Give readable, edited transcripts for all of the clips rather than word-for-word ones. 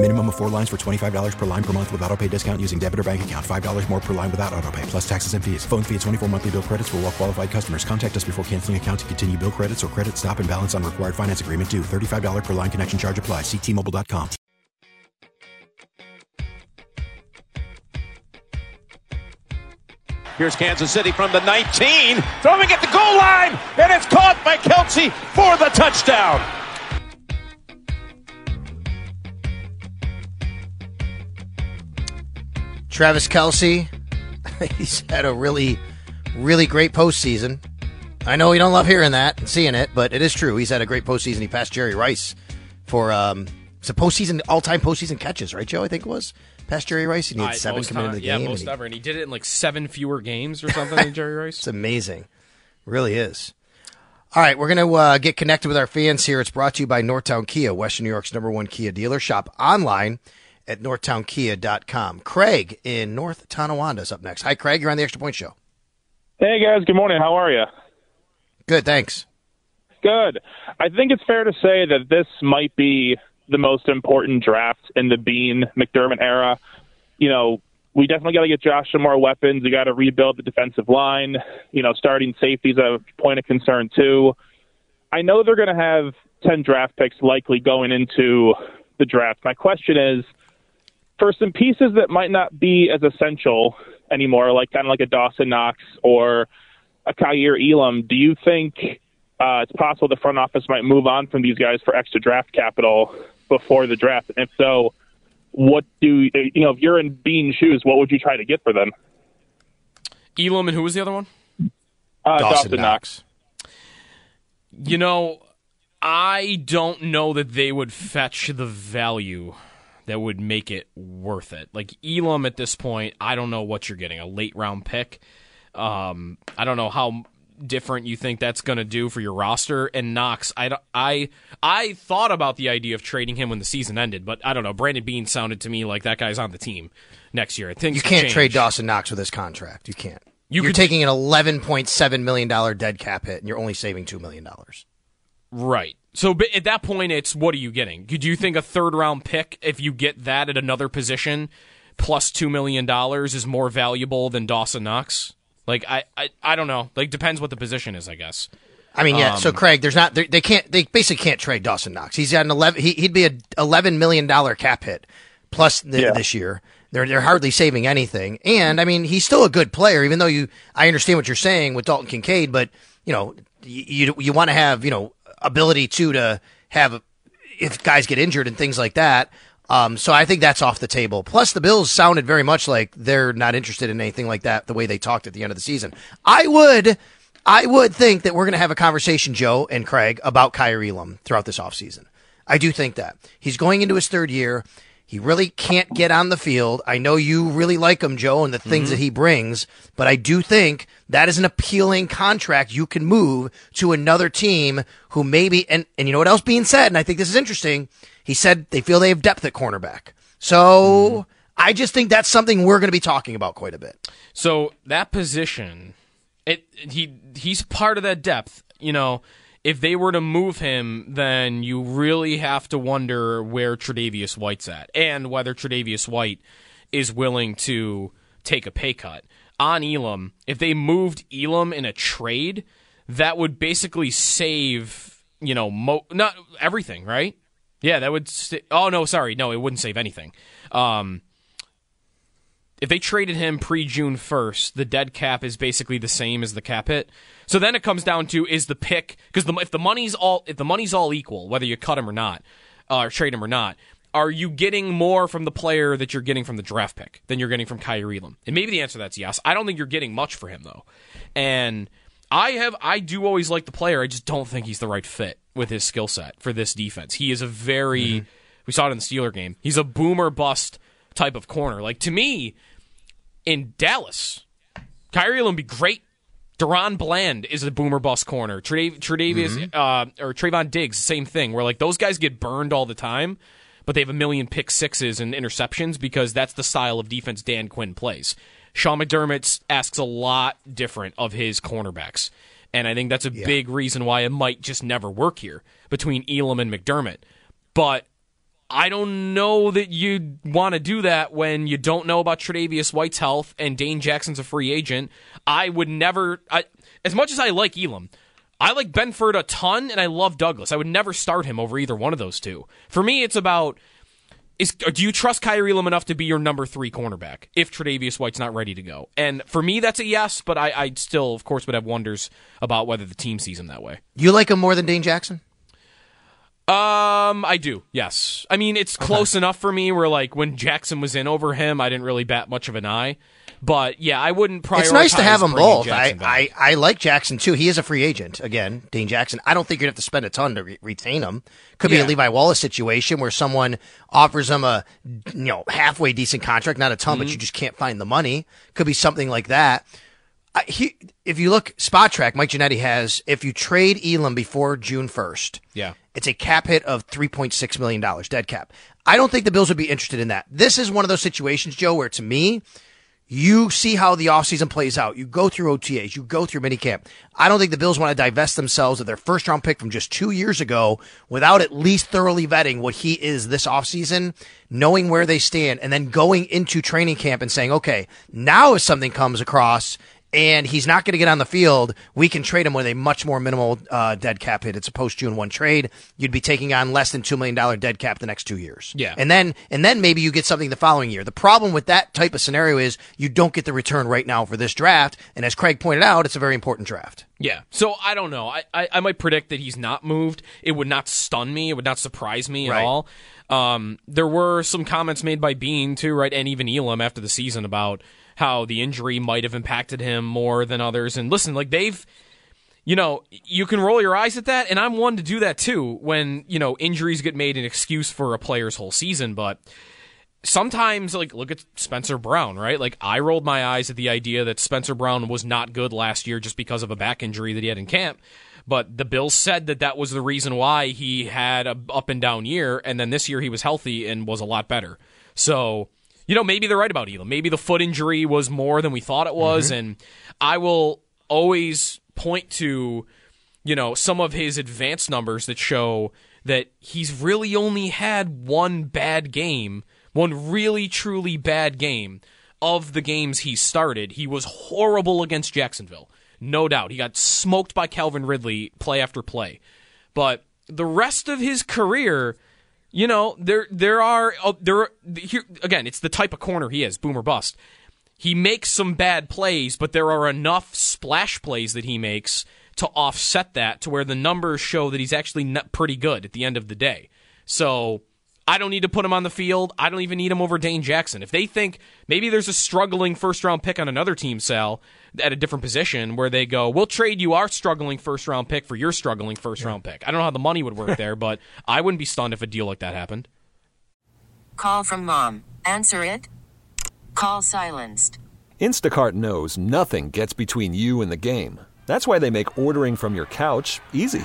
Minimum of 4 lines for $25 per line per month with autopay discount using debit or bank account. $5 more per line without autopay, plus taxes and fees. Phone fee at 24 monthly bill credits for well qualified customers. Contact us before canceling account to continue bill credits or credit stop and balance on required finance agreement due. $35 per line connection charge applies. See T-Mobile.com. Here's Kansas City from the 19, throwing at the goal line, and it's caught by Kelce for the touchdown. Travis Kelce, he's had a really, really great postseason. I know you don't love hearing that and seeing it, but it is true. He's had a great postseason. He passed Jerry Rice for some postseason, all-time postseason catches, right, Joe? I think it was. Passed Jerry Rice. He needed 7 coming into the game. Yeah, most ever. And he did it in like 7 fewer games or something than Jerry Rice. It's amazing. Really is. All right, we're going to get connected with our fans here. It's brought to you by Northtown Kia, Western New York's #1 Kia dealer. Shop online at northtownkia.com. Craig in North Tonawanda is up next. Hi, Craig. You're on the Extra Point Show. Hey, guys. Good morning. How are you? Good, thanks. Good. I think it's fair to say that this might be the most important draft in the Bean McDermott era. You know, we definitely got to get Josh some more weapons. We got to rebuild the defensive line. You know, starting safety is a point of concern, too. I know they're going to have 10 draft picks likely going into the draft. My question is, for some pieces that might not be as essential anymore, like kind of like a Dawson Knox or a Kyrie Elam, do you think it's possible the front office might move on from these guys for extra draft capital before the draft? And if so, what do you know? If you're in Bean's shoes, what would you try to get for them? Elam and who was the other one? Dawson Knox. You know, I don't know that they would fetch the value that would make it worth it. Like Elam at this point, I don't know what you're getting, a late round pick. I don't know how different you think that's going to do for your roster. And Knox, I thought about the idea of trading him when the season ended, but I don't know. Brandon Bean sounded to me like that guy's on the team next year. You can't trade Dawson Knox with his contract. You can't. You're taking an $11.7 million dead cap hit, and you're only saving $2 million. Right. So at that point, it's what are you getting? Do you think a third-round pick, if you get that at another position, plus $2 million is more valuable than Dawson Knox? Like, I don't know. Like, depends what the position is, I guess. I mean, yeah. So, Craig, there's not they basically can't trade Dawson Knox. He's got an he'd be an $11 million cap hit plus this year. They're hardly saving anything. And I mean, he's still a good player, even though I understand what you're saying with Dalton Kincaid, but you know, you want to have, you know, ability to have if guys get injured and things like that. So I think that's off the table. Plus, the Bills sounded very much like they're not interested in anything like that, the way they talked at the end of the season. I would think that we're going to have a conversation, Joe and Craig, about Kyrie Elam throughout this offseason. I do think that. He's going into his third year. He really can't get on the field. I know you really like him, Joe, and the things that he brings, but I do think that is an appealing contract you can move to another team who maybe, and you know what else being said, and I think this is interesting, he said they feel they have depth at cornerback. So I just think that's something we're going to be talking about quite a bit. So that position, he's part of that depth, you know. If they were to move him, then you really have to wonder where Tre'Davious White's at and whether Tre'Davious White is willing to take a pay cut. On Elam, if they moved Elam in a trade, that would basically save, you know, not everything, right? Yeah, that would it wouldn't save anything. If they traded him pre-June 1st, the dead cap is basically the same as the cap hit. So then it comes down to is the pick, because if the money's all equal, whether you cut him or not, or trade him or not, are you getting more from the player that you're getting from the draft pick than you're getting from Kyrie Elam? And maybe the answer to that's yes. I don't think you're getting much for him, though. And I do always like the player. I just don't think he's the right fit with his skill set for this defense. He is a very, we saw it in the Steeler game, he's a boom or bust type of corner. Like, to me, in Dallas, Kyrie Elam would be great. Daron Bland is a boom or bust corner. Or Trayvon Diggs, same thing, where like those guys get burned all the time, but they have a million pick sixes and interceptions because that's the style of defense Dan Quinn plays. Sean McDermott asks a lot different of his cornerbacks, and I think that's a big reason why it might just never work here between Elam and McDermott. But I don't know that you want to do that when you don't know about Tre'Davious White's health and Dane Jackson's a free agent. I would never, as much as I like Elam, I like Benford a ton, and I love Douglas. I would never start him over either one of those two. For me, it's about, do you trust Kyrie Elam enough to be your number three cornerback if Tre'Davious White's not ready to go? And for me, that's a yes, but I still, of course, would have wonders about whether the team sees him that way. You like him more than Dane Jackson? I do, yes. I mean, it's close enough for me where, like, when Jackson was in over him, I didn't really bat much of an eye. But, yeah, I wouldn't prioritize. It's nice to have them both. I like Jackson, too. He is a free agent, again, Dane Jackson. I don't think you'd have to spend a ton to retain him. Could be a Levi Wallace situation where someone offers him a halfway decent contract, not a ton, but you just can't find the money. Could be something like that. If you look, SpotTrack, Mike Giannetti has, if you trade Elam before June 1st, it's a cap hit of $3.6 million, dead cap. I don't think the Bills would be interested in that. This is one of those situations, Joe, where to me, you see how the offseason plays out. You go through OTAs. You go through minicamp. I don't think the Bills want to divest themselves of their first-round pick from just 2 years ago without at least thoroughly vetting what he is this offseason, knowing where they stand, and then going into training camp and saying, okay, now if something comes across and he's not going to get on the field, we can trade him with a much more minimal dead cap hit. It's a post-June 1 trade. You'd be taking on less than $2 million dead cap the next 2 years. Yeah. And then maybe you get something the following year. The problem with that type of scenario is you don't get the return right now for this draft. And as Craig pointed out, it's a very important draft. Yeah, so I don't know. I might predict that he's not moved. It would not stun me. It would not surprise me at all. There were some comments made by Bean, too, right, and even Elam after the season about how the injury might have impacted him more than others. And listen, like they've, you can roll your eyes at that, and I'm one to do that too when, injuries get made an excuse for a player's whole season. But sometimes, like, look at Spencer Brown, right? Like, I rolled my eyes at the idea that Spencer Brown was not good last year just because of a back injury that he had in camp. But the Bills said that was the reason why he had a up and down year, and then this year he was healthy and was a lot better. So maybe they're right about Elam. Maybe the foot injury was more than we thought it was, and I will always point to, some of his advanced numbers that show that he's really only had one really truly bad game of the games he started. He was horrible against Jacksonville, no doubt. He got smoked by Calvin Ridley play after play. But the rest of his career, There are, it's the type of corner he is, boom or bust. He makes some bad plays, but there are enough splash plays that he makes to offset that to where the numbers show that he's actually not pretty good at the end of the day. So I don't need to put him on the field. I don't even need him over Dane Jackson. If they think maybe there's a struggling first-round pick on another team, Sal, at a different position where they go, we'll trade you our struggling first-round pick for your struggling first-round pick. I don't know how the money would work there, but I wouldn't be stunned if a deal like that happened. Call from mom. Answer it. Call silenced. Instacart knows nothing gets between you and the game. That's why they make ordering from your couch easy.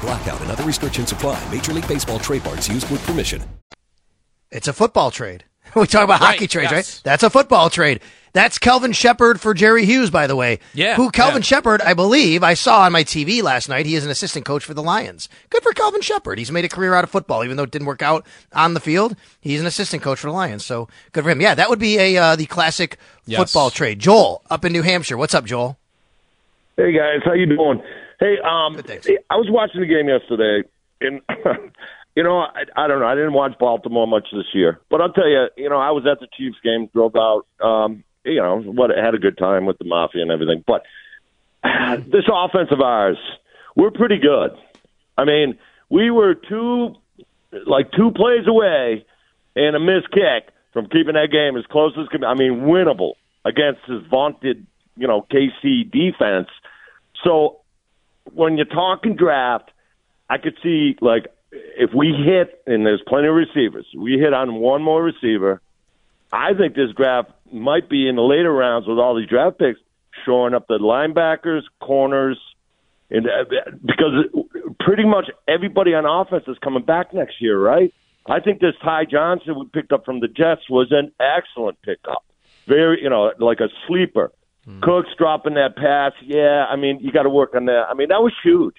Blackout and other restrictions apply. Major League Baseball trademarks used with permission. It's a football trade. We talk about hockey trades, yes. Right? That's a football trade. That's Kelvin Sheppard for Jerry Hughes, by the way. Yeah. Who Kelvin Sheppard, I believe, I saw on my TV last night. He is an assistant coach for the Lions. Good for Kelvin Sheppard. He's made a career out of football, even though it didn't work out on the field. He's an assistant coach for the Lions, so good for him. Yeah, that would be the classic football trade. Joel, up in New Hampshire. What's up, Joel? Hey, guys. How you doing? Hey, good, thanks. I was watching the game yesterday, and you know, I don't know. I didn't watch Baltimore much this year. But I'll tell you, you know, I was at the Chiefs game, drove out, you know, had a good time with the Mafia and everything. But this offense of ours, we're pretty good. I mean, we were two plays away and a missed kick from keeping that game as close as can be. I mean, winnable against this vaunted, you know, KC defense. So when you're talking draft, I could see, like, if we hit, and there's plenty of receivers, we hit on one more receiver, I think this draft might be in the later rounds with all these draft picks shoring up the linebackers, corners, and because pretty much everybody on offense is coming back next year, right? I think this Ty Johnson we picked up from the Jets was an excellent pickup. Very, you know, like a sleeper. Cooks dropping that pass. Yeah, I mean, you got to work on that. I mean, that was huge.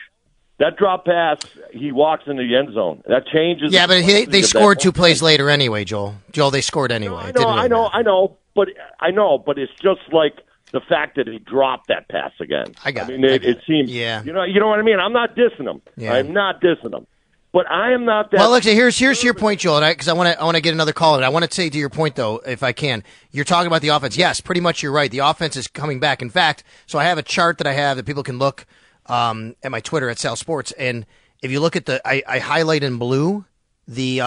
That drop pass, he walks into the end zone. That changes. Yeah, but they scored 2 plays later anyway, Joel. Joel, they scored anyway. I know, but it's just like the fact that he dropped that pass again. It seems. Yeah. You know what I mean. I'm not dissing him. Yeah. I'm not dissing him. But I am not that. Well, look, here's your point, Joel, because I want to get another call. And I want to say to your point, though, if I can, you're talking about the offense. Yes, pretty much you're right. The offense is coming back. In fact, so I have a chart that I have that people can look. At my Twitter at Sal Sports, and if you look at I highlight in blue the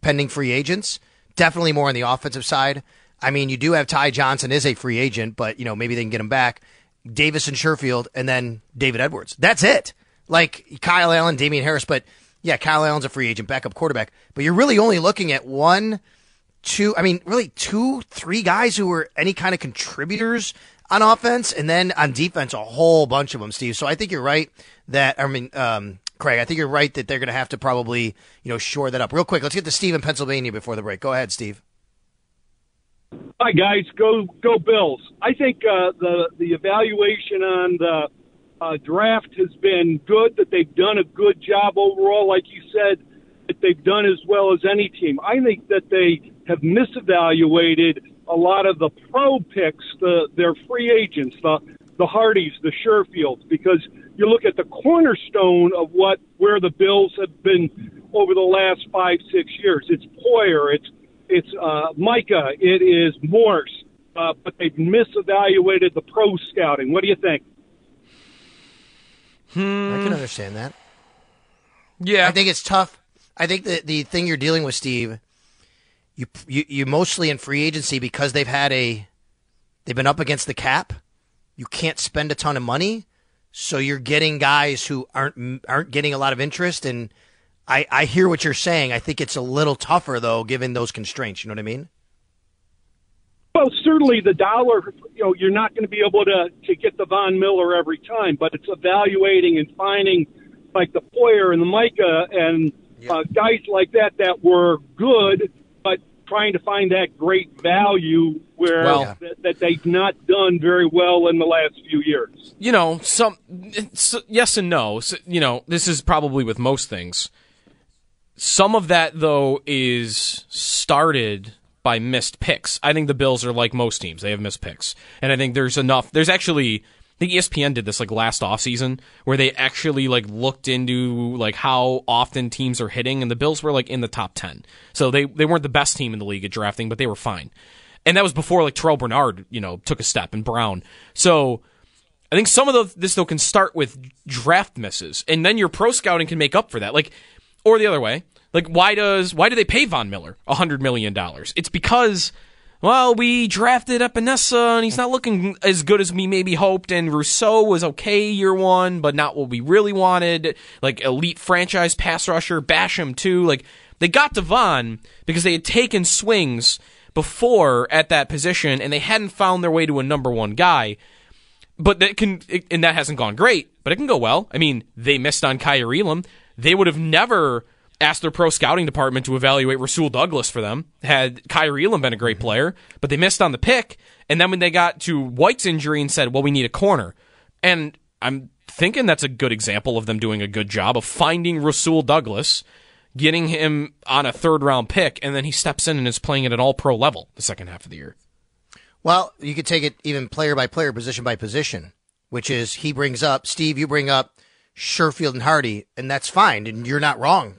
pending free agents, definitely more on the offensive side. I mean, you do have Ty Johnson is a free agent, but you know maybe they can get him back. Davis and Sherfield, and then David Edwards. That's it. Like Kyle Allen, Damian Harris, but yeah, Kyle Allen's a free agent, backup quarterback. But you're really only looking at 2, 3 guys who were any kind of contributors on offense, and then on defense, a whole bunch of them, Steve. So I think you're right that, Craig, I think you're right that they're going to have to probably, you know, shore that up. Real quick, let's get to Steve in Pennsylvania before the break. Go ahead, Steve. Hi, guys. Go Bills. I think the evaluation on the draft has been good, that they've done a good job overall, like you said, that they've done as well as any team. I think that they have misevaluated a lot of the pro picks, their free agents, the Hardys, the Sherfields, because you look at the cornerstone of where the Bills have been over the last 5-6 years. It's Poyer, it's Micah, it is Morse, but they've misevaluated the pro scouting. What do you think? I can understand that. Yeah, I think it's tough. I think that the thing you're dealing with, Steve. You mostly in free agency because they've been up against the cap. You can't spend a ton of money, so you're getting guys who aren't getting a lot of interest. And I hear what you're saying. I think it's a little tougher though, given those constraints. You know what I mean? Well, certainly the dollar. You know, you're not going to be able to get the Von Miller every time, but it's evaluating and finding like the Poyer and the Micah and guys like that were good. Trying to find that great value where that they've not done very well in the last few years. You know, yes and no. So, you know, this is probably with most things. Some of that, though, is started by missed picks. I think the Bills are like most teams. They have missed picks. And I think there's enough. There's actually I think ESPN did this like last offseason where they actually like looked into like how often teams are hitting, and the Bills were like in the top 10. So they weren't the best team in the league at drafting, but they were fine. And that was before like Terrell Bernard, you know, took a step, and Brown. So I think some of this though can start with draft misses, and then your pro scouting can make up for that. Like, or the other way, like why do they pay Von Miller $100 million? It's because, well, we drafted Epinesa, and he's not looking as good as we maybe hoped, and Rousseau was okay year one, but not what we really wanted, like elite franchise pass rusher, Basham too. Like, they got to Von because they had taken swings before at that position, and they hadn't found their way to a number one guy. But that hasn't gone great, but it can go well. I mean, they missed on Kyrie Elam. They would have never asked their pro scouting department to evaluate Rasul Douglas for them had Kyrie Elam been a great player, but they missed on the pick. And then when they got to White's injury and said, well, we need a corner. And I'm thinking that's a good example of them doing a good job of finding Rasul Douglas, getting him on a third-round pick, and then he steps in and is playing at an all-pro level the second half of the year. Well, you could take it even player by player, position by position, which is he brings up, Steve, you bring up Sherfield and Hardy, and that's fine, and you're not wrong.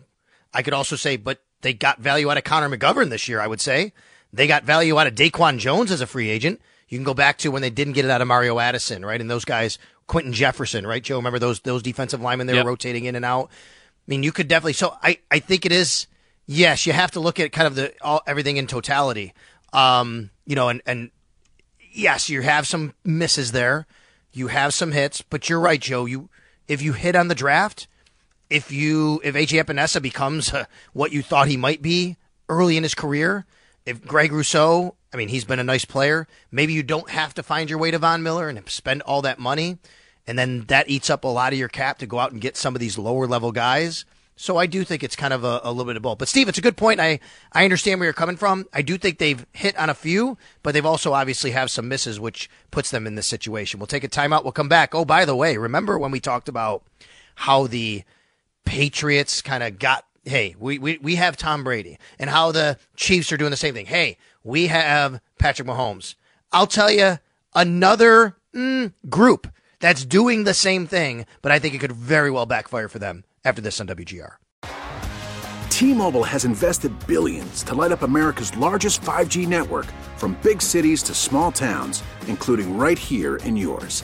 I could also say, but they got value out of Connor McGovern this year, I would say. They got value out of Daquan Jones as a free agent. You can go back to when they didn't get it out of Mario Addison, right? And those guys, Quentin Jefferson, right, Joe? Remember those defensive linemen they were rotating in and out? I mean, you could definitely. So I think it is, yes, you have to look at kind of everything in totality. You know, and yes, you have some misses there. You have some hits, but you're right, Joe. If you hit on the draft, If A.J. Epinesa becomes what you thought he might be early in his career, if Greg Rousseau, I mean, he's been a nice player, maybe you don't have to find your way to Von Miller and spend all that money, and then that eats up a lot of your cap to go out and get some of these lower-level guys. So I do think it's kind of a little bit of both. But, Steve, it's a good point. I understand where you're coming from. I do think they've hit on a few, but they've also obviously have some misses, which puts them in this situation. We'll take a timeout. We'll come back. Oh, by the way, remember when we talked about how the Patriots kind of got, hey, we have Tom Brady, and how the Chiefs are doing the same thing. Hey, we have Patrick Mahomes. I'll tell you another group that's doing the same thing, but I think it could very well backfire for them after this on WGR. T-Mobile has invested billions to light up America's largest 5G network, from big cities to small towns, including right here in yours.